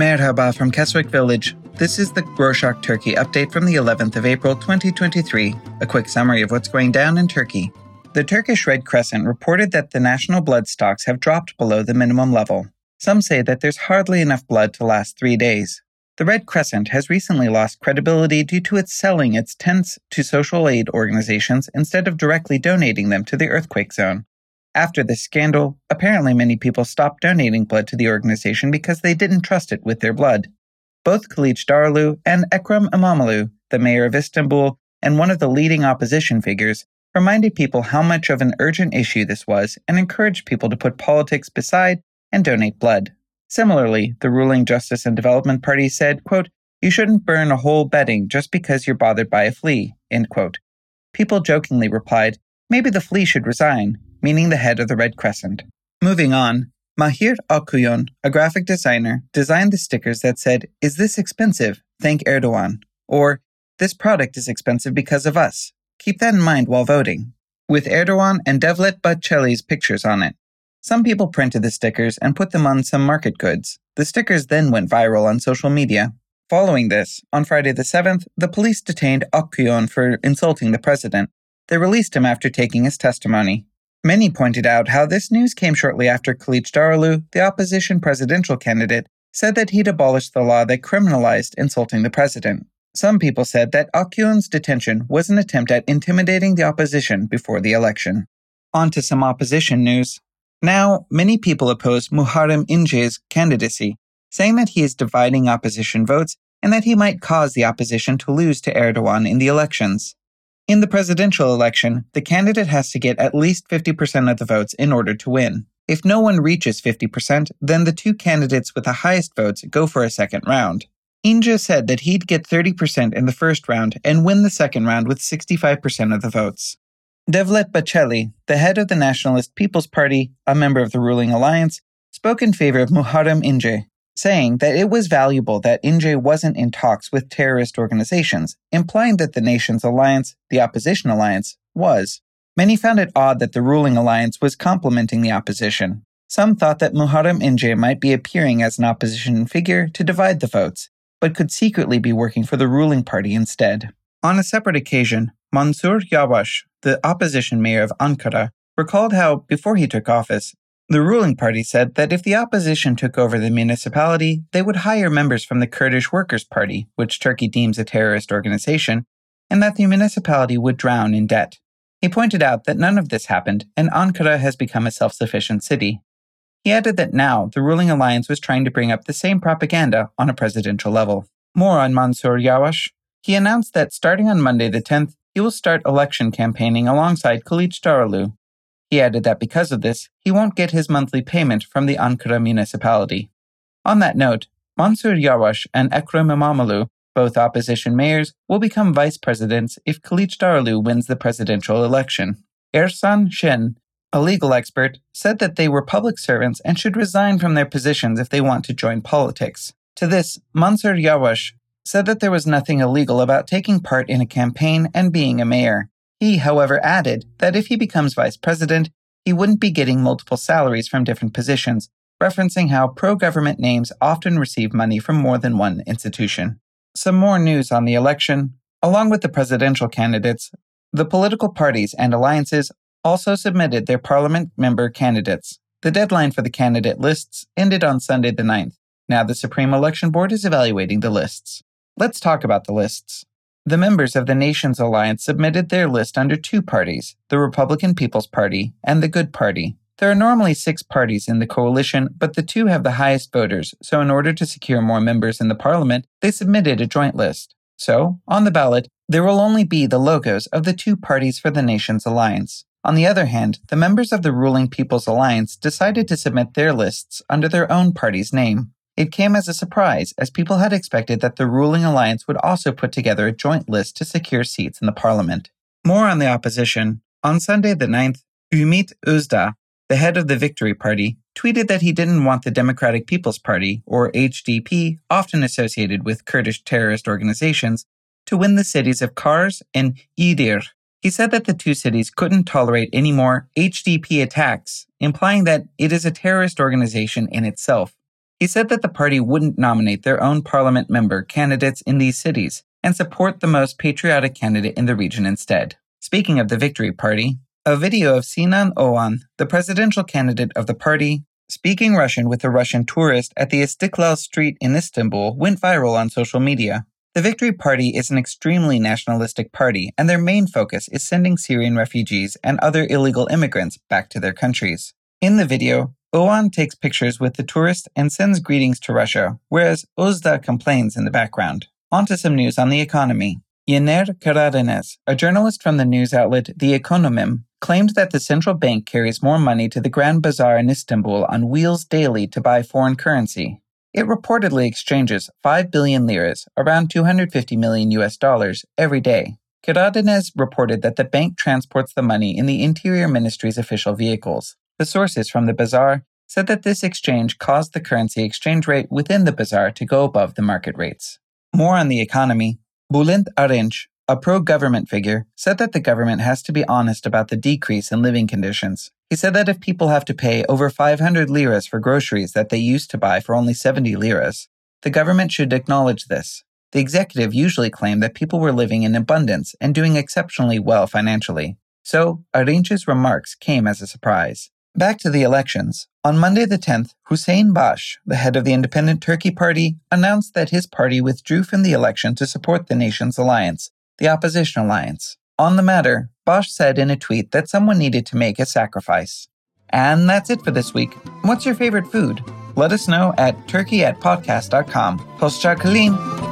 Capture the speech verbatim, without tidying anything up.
Merhaba from Keswick Village. This is the Rorshok Turkey update from the eleventh of April, twenty twenty-three, a quick summary of what's going down in Turkey. The Turkish Red Crescent reported that the national blood stocks have dropped below the minimum level. Some say that there's hardly enough blood to last three days. The Red Crescent has recently lost credibility due to its selling its tents to social aid organizations instead of directly donating them to the earthquake zone. After this scandal, apparently many people stopped donating blood to the organization because they didn't trust it with their blood. Both Kılıçdaroğlu and Ekrem Imamoglu, the mayor of Istanbul and one of the leading opposition figures, reminded people how much of an urgent issue this was and encouraged people to put politics beside and donate blood. Similarly, the ruling Justice and Development Party said, quote, "You shouldn't burn a whole bedding just because you're bothered by a flea," end quote. People jokingly replied, "Maybe the flea should resign," meaning the head of the Red Crescent. Moving on, Mahir Okuyan, a graphic designer, designed the stickers that said, "Is this expensive? Thank Erdogan," or "This product is expensive because of us. Keep that in mind while voting," with Erdogan and Devlet Bahceli's pictures on it. Some people printed the stickers and put them on some market goods. The stickers then went viral on social media. Following this, on Friday the seventh, the police detained Okuyan for insulting the president. They released him after taking his testimony. Many pointed out how this news came shortly after Kılıçdaroğlu, the opposition presidential candidate, said that he'd abolished the law that criminalized insulting the president. Some people said that Okuyan's detention was an attempt at intimidating the opposition before the election. On to some opposition news. Now, many people oppose Muharrem İnce's candidacy, saying that he is dividing opposition votes and that he might cause the opposition to lose to Erdogan in the elections. In the presidential election, the candidate has to get at least fifty percent of the votes in order to win. If no one reaches fifty percent, then the two candidates with the highest votes go for a second round. İnce said that he'd get thirty percent in the first round and win the second round with sixty-five percent of the votes. Devlet Bahceli, the head of the Nationalist People's Party, a member of the ruling alliance, spoke in favor of Muharrem İnce, saying that it was valuable that İnce wasn't in talks with terrorist organizations, implying that the Nations Alliance, the opposition alliance, was. Many found it odd that the ruling alliance was complimenting the opposition. Some thought that Muharrem İnce might be appearing as an opposition figure to divide the votes, but could secretly be working for the ruling party instead. On a separate occasion, Mansur Yavaş, the opposition mayor of Ankara, recalled how, before he took office, the ruling party said that if the opposition took over the municipality, they would hire members from the Kurdish Workers' Party, which Turkey deems a terrorist organization, and that the municipality would drown in debt. He pointed out that none of this happened, and Ankara has become a self-sufficient city. He added that now the ruling alliance was trying to bring up the same propaganda on a presidential level. More on Mansur Yavaş. He announced that starting on Monday the tenth, he will start election campaigning alongside Kılıçdaroğlu. He added that because of this, he won't get his monthly payment from the Ankara municipality. On that note, Mansur Yavaş and Ekrem İmamoglu, both opposition mayors, will become vice presidents if Kılıçdaroğlu wins the presidential election. Ersan Şen, a legal expert, said that they were public servants and should resign from their positions if they want to join politics. To this, Mansur Yavaş said that there was nothing illegal about taking part in a campaign and being a mayor. He, however, added that if he becomes vice president, he wouldn't be getting multiple salaries from different positions, referencing how pro-government names often receive money from more than one institution. Some more news on the election. Along with the presidential candidates, the political parties and alliances also submitted their parliament member candidates. The deadline for the candidate lists ended on Sunday the ninth. Now the Supreme Election Board is evaluating the lists. Let's talk about the lists. The members of the Nations Alliance submitted their list under two parties, the Republican People's Party and the Good Party. There are normally six parties in the coalition, but the two have the highest voters, so in order to secure more members in the parliament, they submitted a joint list. So, on the ballot, there will only be the logos of the two parties for the Nations Alliance. On the other hand, the members of the ruling People's Alliance decided to submit their lists under their own party's name. It came as a surprise, as people had expected that the ruling alliance would also put together a joint list to secure seats in the parliament. More on the opposition. On Sunday the ninth, Ümit Özdağ, the head of the Victory Party, tweeted that he didn't want the Democratic People's Party, or H D P, often associated with Kurdish terrorist organizations, to win the cities of Kars and Iğdır. He said that the two cities couldn't tolerate any more H D P attacks, implying that it is a terrorist organization in itself. He said that the party wouldn't nominate their own parliament member candidates in these cities and support the most patriotic candidate in the region instead. Speaking of the Victory Party, a video of Sinan Oğan, the presidential candidate of the party, speaking Russian with a Russian tourist at the Istiklal Street in Istanbul went viral on social media. The Victory Party is an extremely nationalistic party, and their main focus is sending Syrian refugees and other illegal immigrants back to their countries. In the video, Oğan takes pictures with the tourist and sends greetings to Russia, whereas Özdağ complains in the background. On to some news on the economy. Yener Karadeniz, a journalist from the news outlet The Ekonomim, claimed that the central bank carries more money to the Grand Bazaar in Istanbul on wheels daily to buy foreign currency. It reportedly exchanges five billion liras, around two hundred fifty million U S dollars, every day. Karadeniz reported that the bank transports the money in the Interior Ministry's official vehicles. The sources from the bazaar said that this exchange caused the currency exchange rate within the bazaar to go above the market rates. More on the economy. Bülent Arınç, a pro-government figure, said that the government has to be honest about the decrease in living conditions. He said that if people have to pay over five hundred liras for groceries that they used to buy for only seventy liras, the government should acknowledge this. The executive usually claimed that people were living in abundance and doing exceptionally well financially. So, Arınç's remarks came as a surprise. Back to the elections. On Monday the tenth, Hussein Bosch, the head of the Independent Turkey Party, announced that his party withdrew from the election to support the Nations Alliance, the opposition alliance. On the matter, Bosch said in a tweet that someone needed to make a sacrifice. And that's it for this week. What's your favorite food? Let us know at turkey at podcast dot com. Hoşça kalın.